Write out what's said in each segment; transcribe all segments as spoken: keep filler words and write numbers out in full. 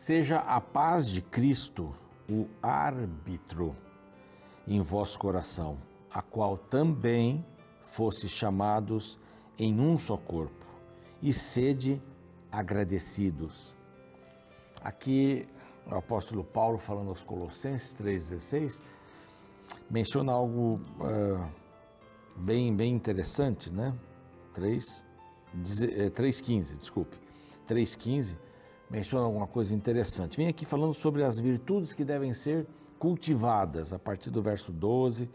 Seja a paz de Cristo o árbitro em vosso coração, a qual também fostes chamados em um só corpo, e sede agradecidos. Aqui o apóstolo Paulo, falando aos Colossenses três dezesseis, menciona algo uh, bem, bem interessante, né? três quinze, desculpe, três quinze, menciona alguma coisa interessante. Vem aqui falando sobre as virtudes que devem ser cultivadas, a partir do verso doze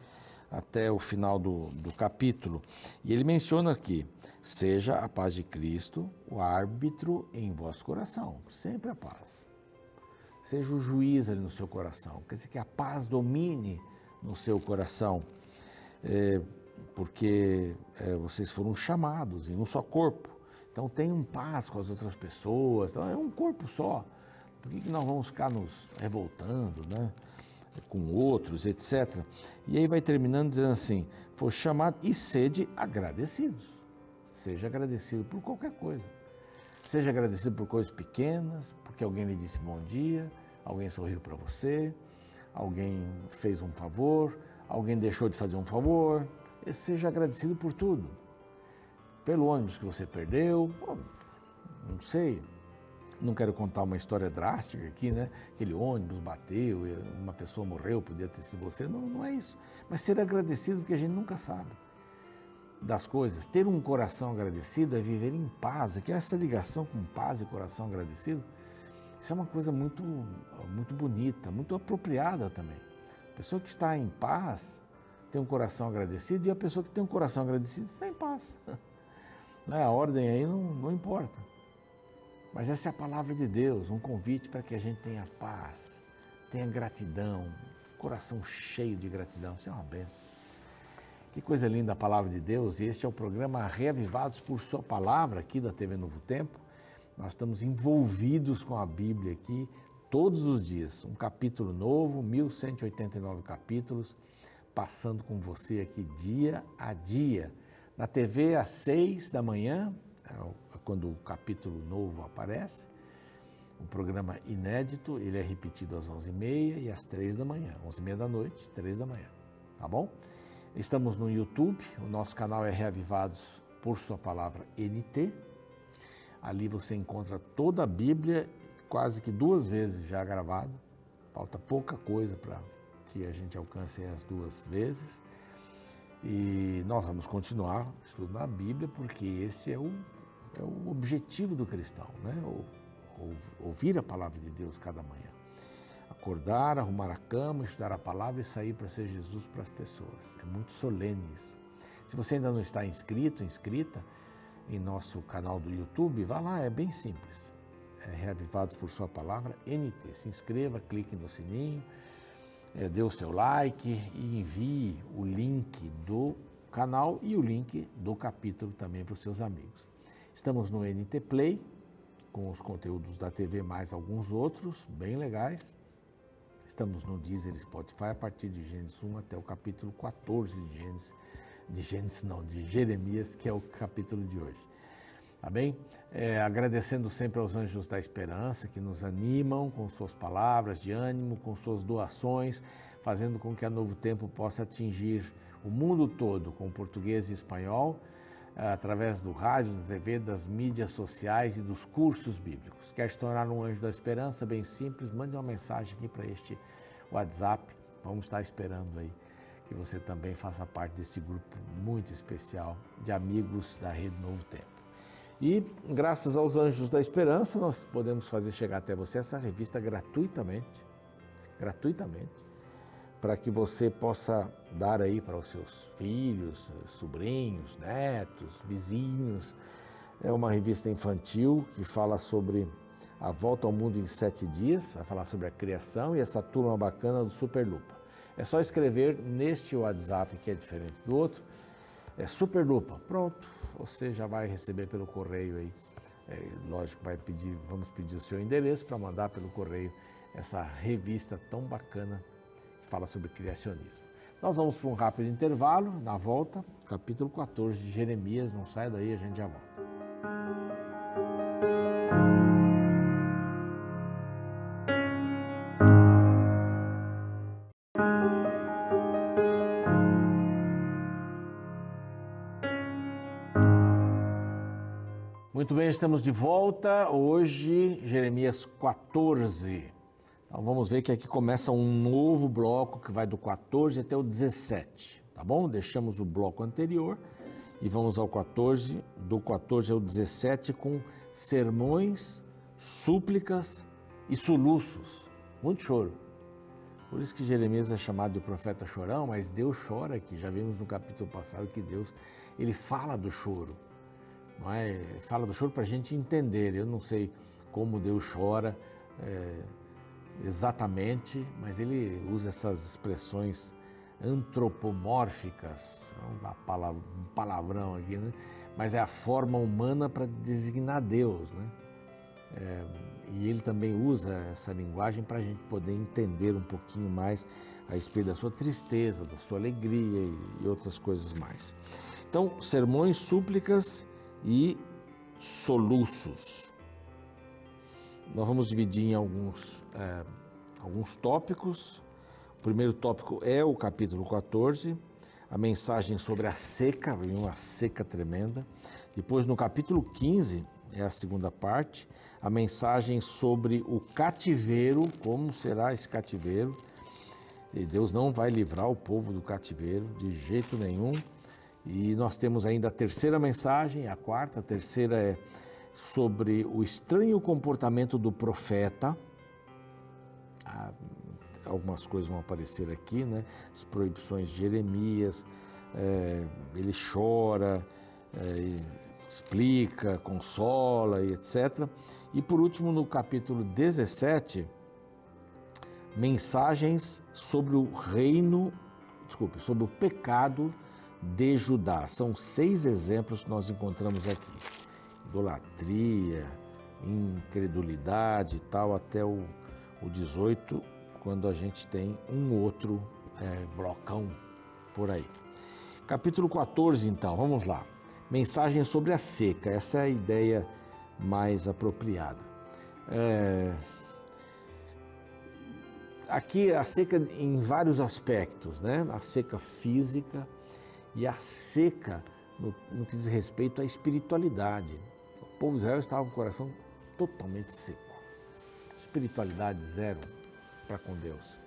até o final do, do capítulo. E ele menciona aqui, seja a paz de Cristo o árbitro em vosso coração, sempre a paz. Seja o juiz ali no seu coração, quer dizer que a paz domine no seu coração, é, porque é, vocês foram chamados em um só corpo, então tenham paz com as outras pessoas, então, é um corpo só, por que, que não vamos ficar nos revoltando, né, com outros, etcétera. E aí vai terminando dizendo assim, foi chamado e sede agradecidos, seja agradecido por qualquer coisa. Seja agradecido por coisas pequenas, porque alguém lhe disse bom dia, alguém sorriu para você, alguém fez um favor, alguém deixou de fazer um favor. Seja agradecido por tudo. Pelo ônibus que você perdeu, bom, não sei, não quero contar uma história drástica aqui, né? Aquele ônibus bateu, uma pessoa morreu, podia ter sido você. Não, não é isso. Mas ser agradecido, porque a gente nunca sabe das coisas. Ter um coração agradecido é viver em paz, que é essa ligação com paz e coração agradecido, isso é uma coisa muito, muito bonita, muito apropriada também. A pessoa que está em paz tem um coração agradecido, e a pessoa que tem um coração agradecido está em paz. A ordem aí não, não importa. Mas essa é a palavra de Deus, um convite para que a gente tenha paz, tenha gratidão, coração cheio de gratidão, isso é uma bênção. Que coisa linda a palavra de Deus, e este é o programa Reavivados por Sua Palavra, aqui da T V Novo Tempo. Nós estamos envolvidos com a Bíblia aqui todos os dias, um capítulo novo, mil cento e oitenta e nove capítulos, passando com você aqui dia a dia. Na T V às seis da manhã, quando o capítulo novo aparece, o programa inédito, ele é repetido às onze e meia e às três da manhã, onze e meia da noite, três da manhã, tá bom? Estamos no YouTube, o nosso canal é Reavivados por Sua Palavra N T. Ali você encontra toda a Bíblia, quase que duas vezes já gravada. Falta pouca coisa para que a gente alcance as duas vezes. E nós vamos continuar estudando a Bíblia, porque esse é o, é o objetivo do cristão, né? O, ouvir a palavra de Deus cada manhã. Acordar, arrumar a cama, estudar a palavra e sair para ser Jesus para as pessoas. É muito solene isso. Se você ainda não está inscrito, inscrita em nosso canal do YouTube, vá lá, é bem simples. É Reavivados por Sua Palavra N T. Se inscreva, clique no sininho, é, dê o seu like e envie o link do canal e o link do capítulo também para os seus amigos. Estamos no N T Play, com os conteúdos da T V, mais alguns outros, bem legais. Estamos no Deezer, Spotify, a partir de Gênesis um até o capítulo quatorze de Gênesis, de Gênesis não, de Jeremias, que é o capítulo de hoje. Tá bem? É, agradecendo sempre aos anjos da esperança, que nos animam com suas palavras de ânimo, com suas doações, fazendo com que a Novo Tempo possa atingir o mundo todo, com português e espanhol, através do rádio, da T V, das mídias sociais e dos cursos bíblicos. Quer se tornar um anjo da esperança? Bem simples, mande uma mensagem aqui para este WhatsApp. Vamos estar esperando aí que você também faça parte desse grupo muito especial de amigos da Rede Novo Tempo. E graças aos anjos da esperança, nós podemos fazer chegar até você essa revista gratuitamente, gratuitamente, para que você possa dar aí para os seus filhos, sobrinhos, netos, vizinhos. É uma revista infantil que fala sobre a volta ao mundo em sete dias, vai falar sobre a criação e essa turma bacana do Superlupa. É só escrever neste WhatsApp, que é diferente do outro, é Superlupa, pronto, você já vai receber pelo correio aí. É, lógico, vai pedir, vamos pedir o seu endereço para mandar pelo correio essa revista tão bacana, fala sobre criacionismo. Nós vamos para um rápido intervalo, na volta, capítulo quatorze de Jeremias, não sai daí, a gente já volta. Muito bem, estamos de volta, hoje Jeremias quatorze, então vamos ver que aqui começa um novo bloco que vai do quatorze até o dezessete, tá bom? Deixamos o bloco anterior e vamos ao quatorze, do quatorze ao dezessete com sermões, súplicas e soluços, muito choro. Por isso que Jeremias é chamado de profeta chorão, mas Deus chora aqui, já vimos no capítulo passado que Deus, ele fala do choro. Não é? Fala do choro para a gente entender. Eu não sei como Deus chora é, exatamente, mas ele usa essas expressões antropomórficas, uma palavra, um palavrão aqui, né? Mas é a forma humana para designar Deus, né? É, e ele também usa essa linguagem para a gente poder entender um pouquinho mais a respeito da sua tristeza, da sua alegria e, e outras coisas mais. Então, sermões, súplicas e soluços. Nós vamos dividir em alguns, é, alguns tópicos. O primeiro tópico é o capítulo quatorze, a mensagem sobre a seca, uma seca tremenda. Depois, no capítulo quinze, é a segunda parte, a mensagem sobre o cativeiro, como será esse cativeiro. E Deus não vai livrar o povo do cativeiro de jeito nenhum. E nós temos ainda a terceira mensagem, a quarta, a terceira é sobre o estranho comportamento do profeta. Ah, algumas coisas vão aparecer aqui, né? As proibições de Jeremias, é, ele chora, é, explica, consola e etcétera. E por último, no capítulo dezessete, mensagens sobre o reino, desculpe, sobre o pecado de Judá. São seis exemplos que nós encontramos aqui: idolatria, incredulidade e tal, até o, o dezoito, quando a gente tem um outro é, blocão por aí. Capítulo quatorze, então, vamos lá. Mensagem sobre a seca, essa é a ideia mais apropriada. É... Aqui a seca em vários aspectos, né? A seca física e a seca no, no que diz respeito à espiritualidade. O povo de Israel estava com o coração totalmente seco, espiritualidade zero para com Deus.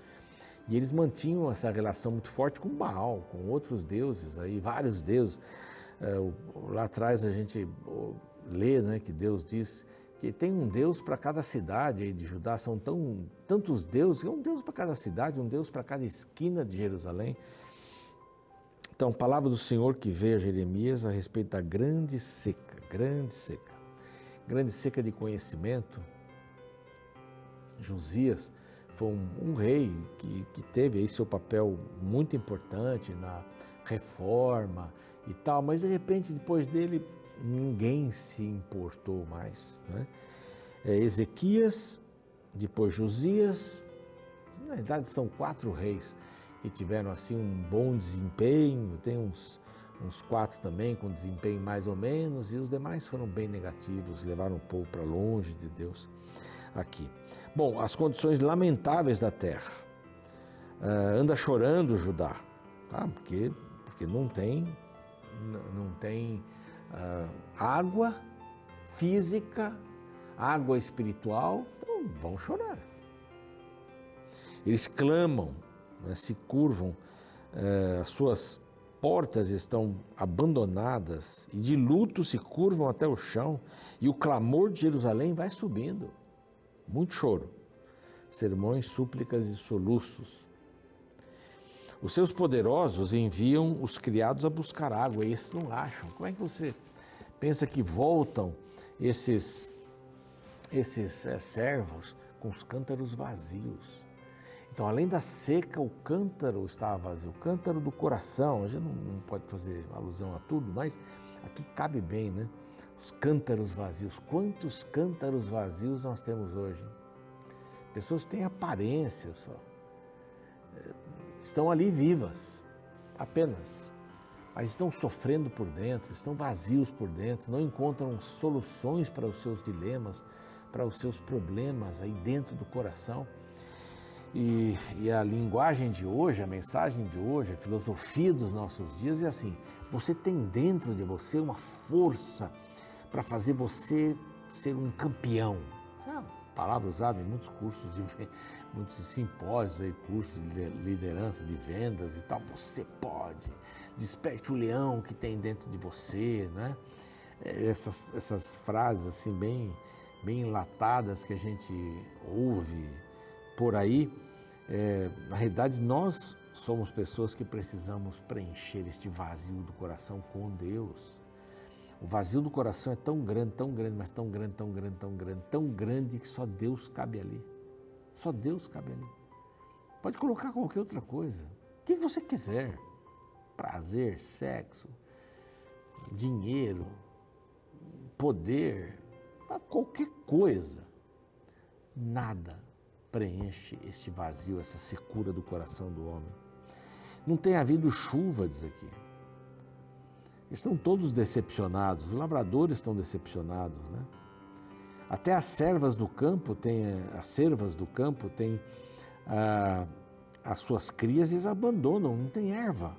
E eles mantinham essa relação muito forte com Baal, com outros deuses, aí, vários deuses. Lá atrás a gente lê, né, que Deus diz que tem um Deus para cada cidade aí de Judá, são tão, tantos deuses, um Deus para cada cidade, um Deus para cada esquina de Jerusalém. Então, palavra do Senhor que veio a Jeremias a respeito da grande seca, grande seca, grande seca de conhecimento. Josias foi um, um rei que, que teve aí seu papel muito importante na reforma e tal, mas de repente depois dele ninguém se importou mais, né? É, Ezequias, depois Josias, na verdade são quatro reis que tiveram assim um bom desempenho, tem uns, uns quatro também com desempenho mais ou menos, e os demais foram bem negativos, levaram o povo para longe de Deus aqui. Bom, as condições lamentáveis da terra, uh, anda chorando Judá, tá? porque, porque não tem, não tem uh, água física, água espiritual, então vão chorar. Eles clamam, se curvam, as suas portas estão abandonadas e de luto se curvam até o chão e o clamor de Jerusalém vai subindo, muito choro, sermões, súplicas e soluços. Os seus poderosos enviam os criados a buscar água e esses não acham. Como é que você pensa que voltam esses, esses é, servos com os cântaros vazios? Então, além da seca, o cântaro estava vazio, o cântaro do coração. A gente não, não pode fazer alusão a tudo, mas aqui cabe bem, né? Os cântaros vazios. Quantos cântaros vazios nós temos hoje? Pessoas que têm aparência só. Estão ali vivas, apenas. Mas estão sofrendo por dentro, estão vazios por dentro, não encontram soluções para os seus dilemas, para os seus problemas aí dentro do coração. E, e a linguagem de hoje, a mensagem de hoje, a filosofia dos nossos dias é assim: você tem dentro de você uma força para fazer você ser um campeão. É uma palavra usada em muitos cursos, de, muitos simpósios, aí, cursos de liderança, de vendas e tal. Você pode, desperte o leão que tem dentro de você, né? Essas, essas frases assim bem, bem enlatadas que a gente ouve por aí, é, na realidade nós somos pessoas que precisamos preencher este vazio do coração com Deus. O vazio do coração é tão grande, tão grande, mas tão grande, tão grande, tão grande, tão grande que só Deus cabe ali. Só Deus cabe ali. Pode colocar qualquer outra coisa, o que você quiser, prazer, sexo, dinheiro, poder, qualquer coisa, nada preenche este vazio, essa secura do coração do homem. Não tem havido chuva, diz aqui. Estão todos decepcionados, os lavradores estão decepcionados, né? Até as servas do campo têm, as servas do campo têm ah, as suas crias e as abandonam, não tem erva.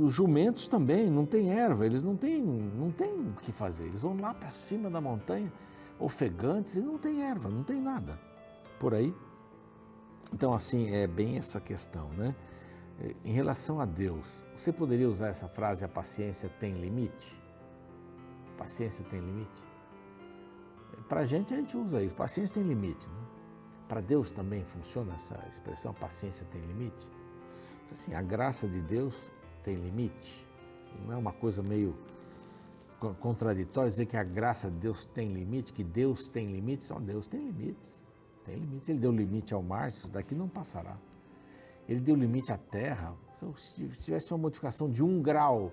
Os jumentos também, não tem erva, eles não têm, não têm o que fazer, eles vão lá para cima da montanha, ofegantes, e não tem erva, não tem nada por aí. Então, assim, é bem essa questão, né? Em relação a Deus, você poderia usar essa frase, a paciência tem limite? Paciência tem limite? Para a gente, a gente usa isso, paciência tem limite, né? Para Deus também funciona essa expressão, paciência tem limite? Assim, a graça de Deus tem limite? Não é uma coisa meio contraditória dizer que a graça de Deus tem limite, que Deus tem limites? Não, Deus tem limites, tem limites. Ele deu limite ao mar, isso daqui não passará. Ele deu limite à terra, se tivesse uma modificação de um grau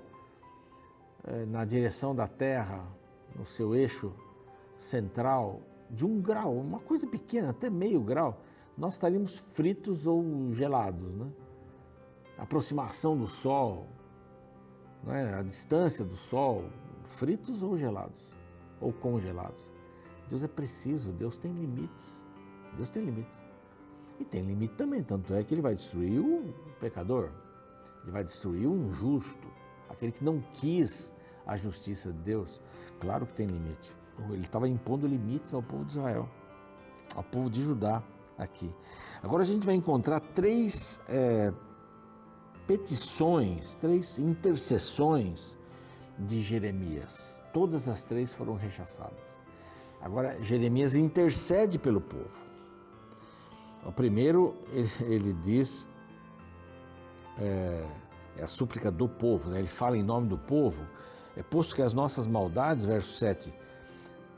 eh, na direção da terra, no seu eixo central, de um grau, uma coisa pequena, até meio grau, nós estaríamos fritos ou gelados, né? A aproximação do sol, né? A distância do sol, fritos ou gelados, ou congelados. Deus é preciso, Deus tem limites, Deus tem limites. E tem limite também, tanto é que ele vai destruir o pecador, ele vai destruir o injusto, aquele que não quis a justiça de Deus. Claro que tem limite, ele estava impondo limites ao povo de Israel, ao povo de Judá aqui. Agora a gente vai encontrar três... É, petições, três intercessões de Jeremias. Todas as três foram rechaçadas. Agora, Jeremias intercede pelo povo. O primeiro, ele, ele diz, é, é a súplica do povo, né? Ele fala em nome do povo. É posto que as nossas maldades, verso sete,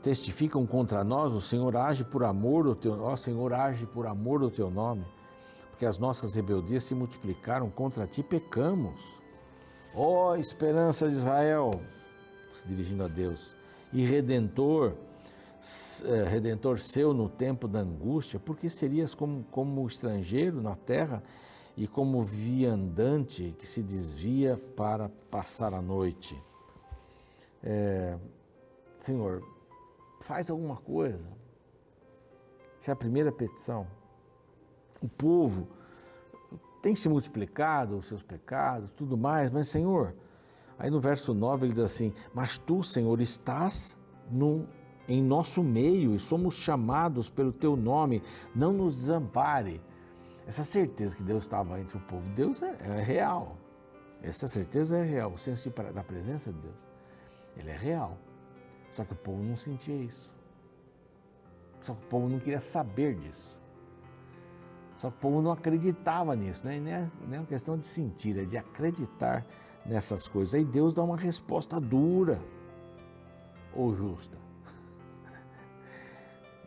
testificam contra nós, o Senhor age por amor do teu, ó Senhor, age por amor do teu nome. Porque as nossas rebeldias se multiplicaram, contra ti pecamos. Ó esperança de Israel, se dirigindo a Deus, e Redentor, Redentor seu no tempo da angústia, porque serias como, como estrangeiro na terra e como viandante que se desvia para passar a noite. É, Senhor, faz alguma coisa. Essa é a primeira petição. O povo tem se multiplicado os seus pecados, tudo mais, mas Senhor, aí no verso nove ele diz assim, mas tu, Senhor, estás no, em nosso meio e somos chamados pelo teu nome, não nos desampare. Essa certeza que Deus estava entre o povo, Deus é, é real, essa certeza é real, o senso de, da presença de Deus, ele é real, só que o povo não sentia isso, só que o povo não queria saber disso. Só que o povo não acreditava nisso, né? Não é uma questão de sentir, é de acreditar nessas coisas. Aí Deus dá uma resposta dura ou justa.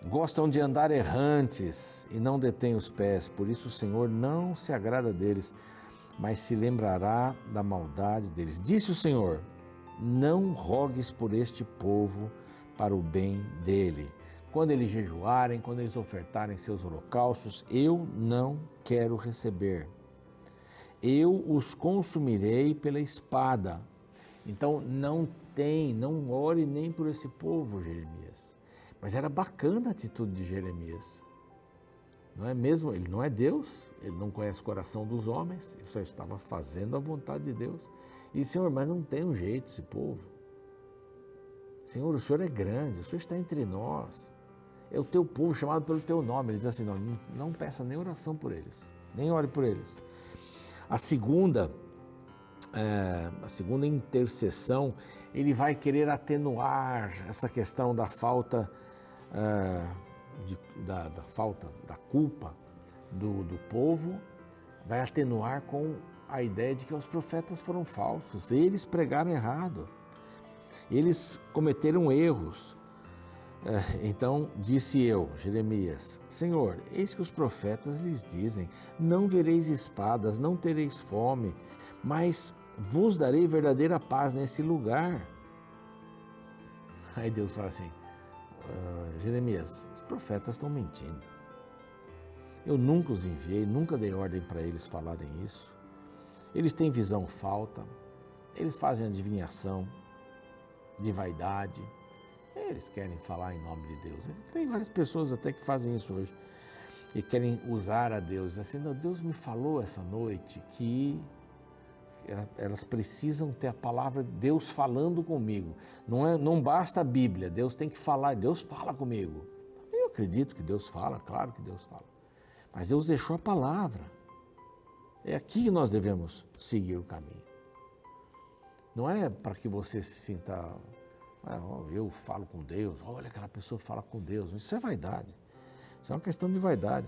Gostam de andar errantes e não detêm os pés, por isso o Senhor não se agrada deles, mas se lembrará da maldade deles. Disse o Senhor, não rogues por este povo para o bem dele. Quando eles jejuarem, quando eles ofertarem seus holocaustos, eu não quero receber. Eu os consumirei pela espada. Então não tem, não ore nem por esse povo, Jeremias. Mas era bacana a atitude de Jeremias. Não é mesmo? Ele não é Deus, ele não conhece o coração dos homens, ele só estava fazendo a vontade de Deus. E Senhor, mas não tem um jeito esse povo. Senhor, o Senhor é grande, o Senhor está entre nós. É o teu povo chamado pelo teu nome. Ele diz assim, não, não peça nem oração por eles, nem ore por eles. A segunda, é, a segunda intercessão, ele vai querer atenuar essa questão da falta, é, de, da, da falta, da culpa do, do povo, vai atenuar com a ideia de que os profetas foram falsos, eles pregaram errado, eles cometeram erros. Então disse eu, Jeremias, Senhor, eis que os profetas lhes dizem, não vereis espadas, não tereis fome, mas vos darei verdadeira paz nesse lugar. Aí Deus fala assim, ah, Jeremias, os profetas estão mentindo, eu nunca os enviei, nunca dei ordem para eles falarem isso, eles têm visão falta, eles fazem adivinhação de vaidade, eles querem falar em nome de Deus. Tem várias pessoas até que fazem isso hoje e querem usar a Deus. Assim, não, Deus me falou essa noite que elas precisam ter a palavra de Deus falando comigo. Não, é, não basta a Bíblia, Deus tem que falar, Deus fala comigo. Eu acredito que Deus fala, claro que Deus fala. Mas Deus deixou a palavra. É aqui que nós devemos seguir o caminho. Não é para que você se sinta... eu falo com Deus, olha aquela pessoa fala com Deus, isso é vaidade, isso é uma questão de vaidade.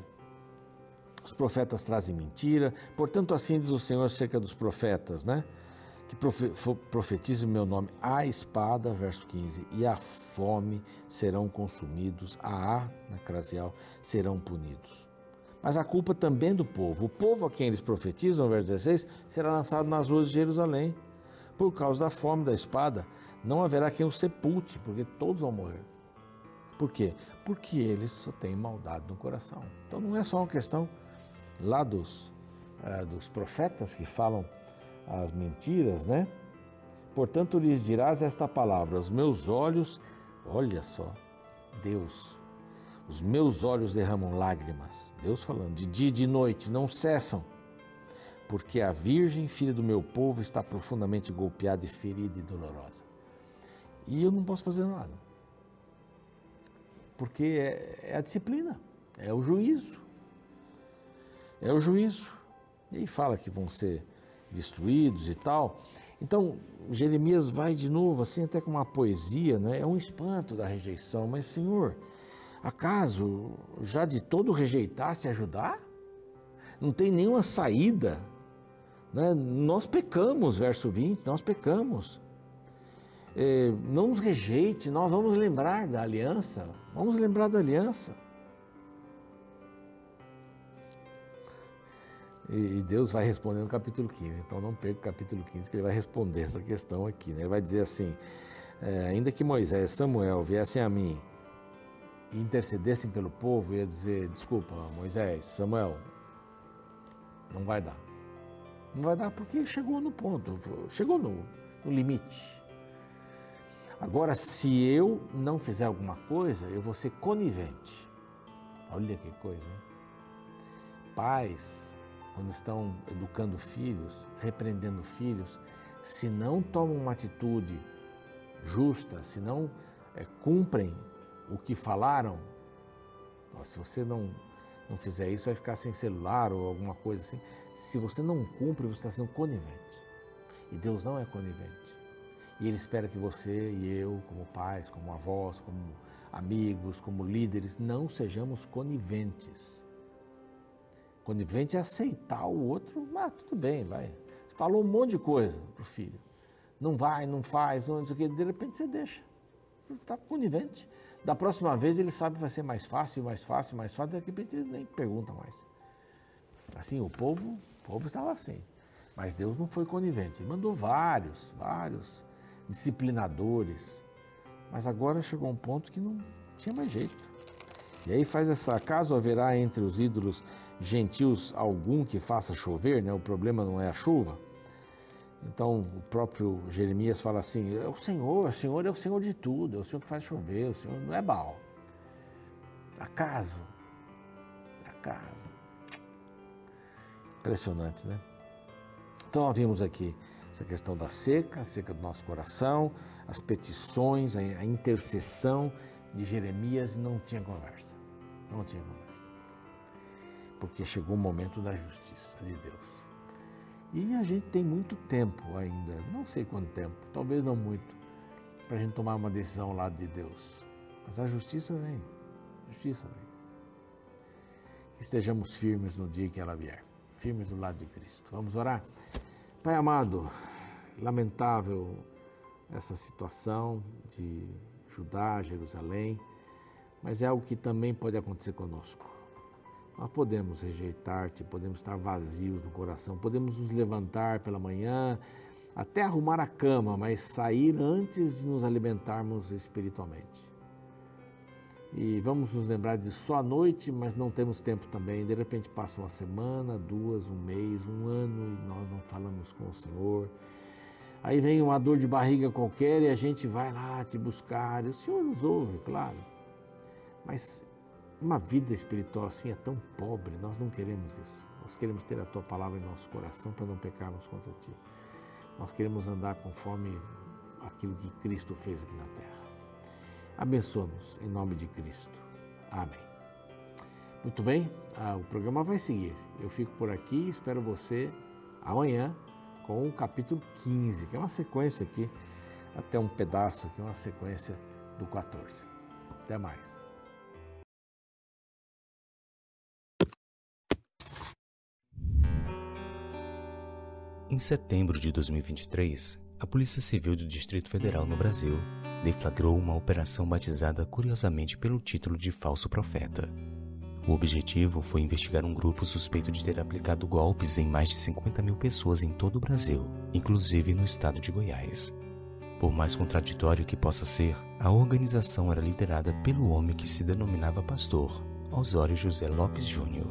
Os profetas trazem mentira, portanto assim diz o Senhor acerca dos profetas, né? Que profetizem o meu nome, a espada, verso quinze, e a fome serão consumidos, a a, na craseal, serão punidos. Mas a culpa também do povo, o povo a quem eles profetizam, verso dezesseis, será lançado nas ruas de Jerusalém, por causa da fome, da espada, não haverá quem o sepulte, porque todos vão morrer. Por quê? Porque eles só têm maldade no coração. Então não é só uma questão lá dos, ah, dos profetas que falam as mentiras, né? Portanto lhes dirás esta palavra, os meus olhos, olha só, Deus, os meus olhos derramam lágrimas, Deus falando, de dia e de noite, não cessam. Porque a virgem, filha do meu povo, está profundamente golpeada e ferida e dolorosa. E eu não posso fazer nada. Porque é, é a disciplina, é o juízo. É o juízo. E aí fala que vão ser destruídos e tal. Então, Jeremias vai de novo, assim, até com uma poesia, né? É um espanto da rejeição. Mas, Senhor, acaso já de todo rejeitaste a Judá? Não tem nenhuma saída. Nós pecamos, verso vinte, nós pecamos, não nos rejeite, nós vamos lembrar da aliança, vamos lembrar da aliança. E Deus vai responder no capítulo quinze, então não perca o capítulo quinze que ele vai responder essa questão aqui, né? Ele vai dizer assim, ainda que Moisés e Samuel viessem a mim e intercedessem pelo povo, eu ia dizer, desculpa Moisés, Samuel, não vai dar. Não vai dar porque chegou no ponto, chegou no, no limite. Agora, se eu não fizer alguma coisa, eu vou ser conivente. Olha que coisa, hein? Pais, quando estão educando filhos, repreendendo filhos, se não tomam uma atitude justa, se não é, cumprem o que falaram, se você não... não fizer isso, vai ficar sem celular ou alguma coisa assim. Se você não cumpre, você está sendo conivente. E Deus não é conivente. E Ele espera que você e eu, como pais, como avós, como amigos, como líderes, não sejamos coniventes. Conivente é aceitar o outro, mas ah, tudo bem, vai. Falou um monte de coisa para o filho. Não vai, não faz, não sei o que, de repente você deixa. Está conivente. Da próxima vez ele sabe que vai ser mais fácil, mais fácil, mais fácil, daqui a pouco ele nem pergunta mais. Assim, o povo, o povo estava assim, mas Deus não foi conivente, ele mandou vários, vários disciplinadores, mas agora chegou um ponto que não tinha mais jeito. E aí faz essa, caso haverá entre os ídolos gentios algum que faça chover, né? O problema não é a chuva. Então, o próprio Jeremias fala assim, é o Senhor, o Senhor é o Senhor de tudo, é o Senhor que faz chover, o Senhor não é Baal. Acaso? Acaso? Impressionante, né? Então, nós vimos aqui Essa questão da seca, a seca do nosso coração, as petições, a intercessão de Jeremias, não tinha conversa, não tinha conversa. Porque chegou o momento da justiça de Deus. E a gente tem muito tempo ainda, não sei quanto tempo, talvez não muito, para a gente tomar uma decisão ao lado de Deus. Mas a justiça vem, a justiça vem. Que estejamos firmes no dia que ela vier, firmes do lado de Cristo. Vamos orar? Pai amado, lamentável essa situação de Judá, Jerusalém, mas é algo que também pode acontecer conosco. Nós podemos rejeitar-te, podemos estar vazios no coração, podemos nos levantar pela manhã, até arrumar a cama, mas sair antes de nos alimentarmos espiritualmente. E vamos nos lembrar disso só à noite, mas não temos tempo também. De repente passa uma semana, duas, um mês, um ano e nós não falamos com o Senhor. Aí vem uma dor de barriga qualquer e a gente vai lá te buscar. E o Senhor nos ouve, claro. Mas uma vida espiritual assim é tão pobre, nós não queremos isso. Nós queremos ter a Tua Palavra em nosso coração para não pecarmos contra Ti. Nós queremos andar conforme aquilo que Cristo fez aqui na terra. Abençoa-nos em nome de Cristo. Amém. Muito bem, ah, o programa vai seguir. Eu fico por aqui e espero você amanhã com o capítulo quinze, que é uma sequência aqui, até um pedaço aqui, uma sequência do quatorze. Até mais. Em setembro de dois mil e vinte e três, a Polícia Civil do Distrito Federal no Brasil deflagrou uma operação batizada curiosamente pelo título de Falso Profeta. O objetivo foi investigar um grupo suspeito de ter aplicado golpes em mais de cinquenta mil pessoas em todo o Brasil, inclusive no estado de Goiás. Por mais contraditório que possa ser, a organização era liderada pelo homem que se denominava pastor, Osório José Lopes Júnior.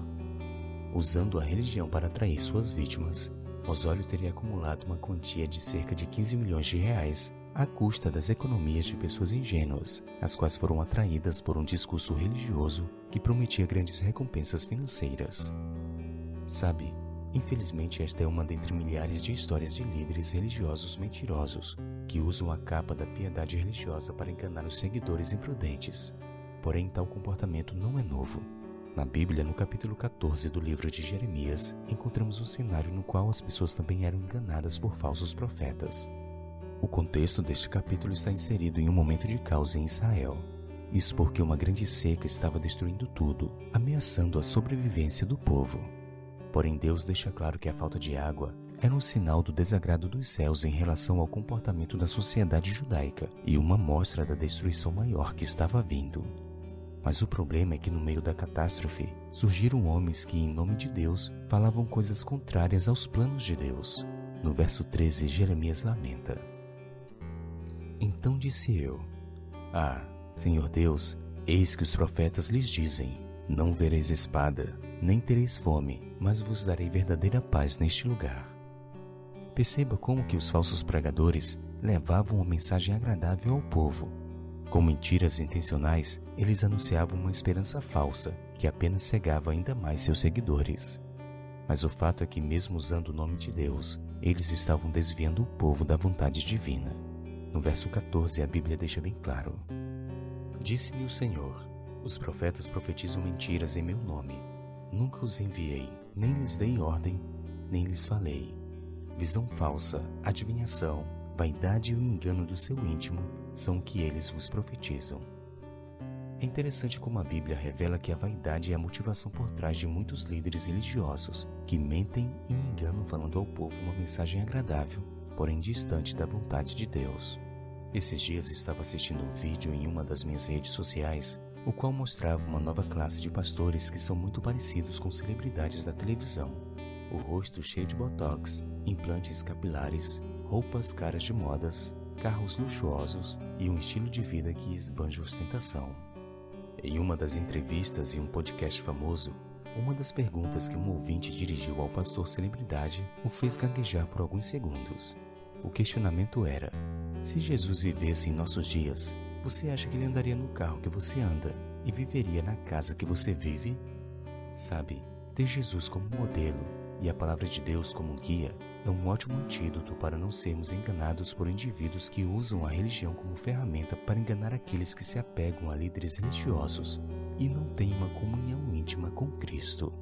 Usando a religião para atrair suas vítimas, Osório teria acumulado uma quantia de cerca de quinze milhões de reais à custa das economias de pessoas ingênuas, as quais foram atraídas por um discurso religioso que prometia grandes recompensas financeiras. Sabe, infelizmente esta é uma dentre milhares de histórias de líderes religiosos mentirosos que usam a capa da piedade religiosa para enganar os seguidores imprudentes. Porém, tal comportamento não é novo. Na Bíblia, no capítulo quatorze do livro de Jeremias, encontramos um cenário no qual as pessoas também eram enganadas por falsos profetas. O contexto deste capítulo está inserido em um momento de caos em Israel. Isso porque uma grande seca estava destruindo tudo, ameaçando a sobrevivência do povo. Porém, Deus deixa claro que a falta de água era um sinal do desagrado dos céus em relação ao comportamento da sociedade judaica e uma mostra da destruição maior que estava vindo. Mas o problema é que no meio da catástrofe, surgiram homens que, em nome de Deus, falavam coisas contrárias aos planos de Deus. No verso treze, Jeremias lamenta: Então disse eu, Ah, Senhor Deus, eis que os profetas lhes dizem, não vereis espada, nem tereis fome, mas vos darei verdadeira paz neste lugar. Perceba como que os falsos pregadores levavam uma mensagem agradável ao povo. Com mentiras intencionais, eles anunciavam uma esperança falsa, que apenas cegava ainda mais seus seguidores. Mas o fato é que, mesmo usando o nome de Deus, eles estavam desviando o povo da vontade divina. No verso quatorze, a Bíblia deixa bem claro: Disse-me o Senhor, os profetas profetizam mentiras em meu nome. Nunca os enviei, nem lhes dei ordem, nem lhes falei. Visão falsa, adivinhação, vaidade e o engano do seu íntimo são o que eles vos profetizam. É interessante como a Bíblia revela que a vaidade é a motivação por trás de muitos líderes religiosos que mentem e enganam falando ao povo uma mensagem agradável, porém distante da vontade de Deus. Esses dias estava assistindo um vídeo em uma das minhas redes sociais, o qual mostrava uma nova classe de pastores que são muito parecidos com celebridades da televisão. O rosto cheio de botox, implantes capilares, roupas caras de modas, carros luxuosos e um estilo de vida que esbanja ostentação. Em uma das entrevistas e um podcast famoso, uma das perguntas que um ouvinte dirigiu ao pastor celebridade o fez gaguejar por alguns segundos. O questionamento era: se Jesus vivesse em nossos dias, você acha que ele andaria no carro que você anda e viveria na casa que você vive? Sabe, ter Jesus como modelo e a palavra de Deus como guia é um ótimo antídoto para não sermos enganados por indivíduos que usam a religião como ferramenta para enganar aqueles que se apegam a líderes religiosos e não têm uma comunhão íntima com Cristo.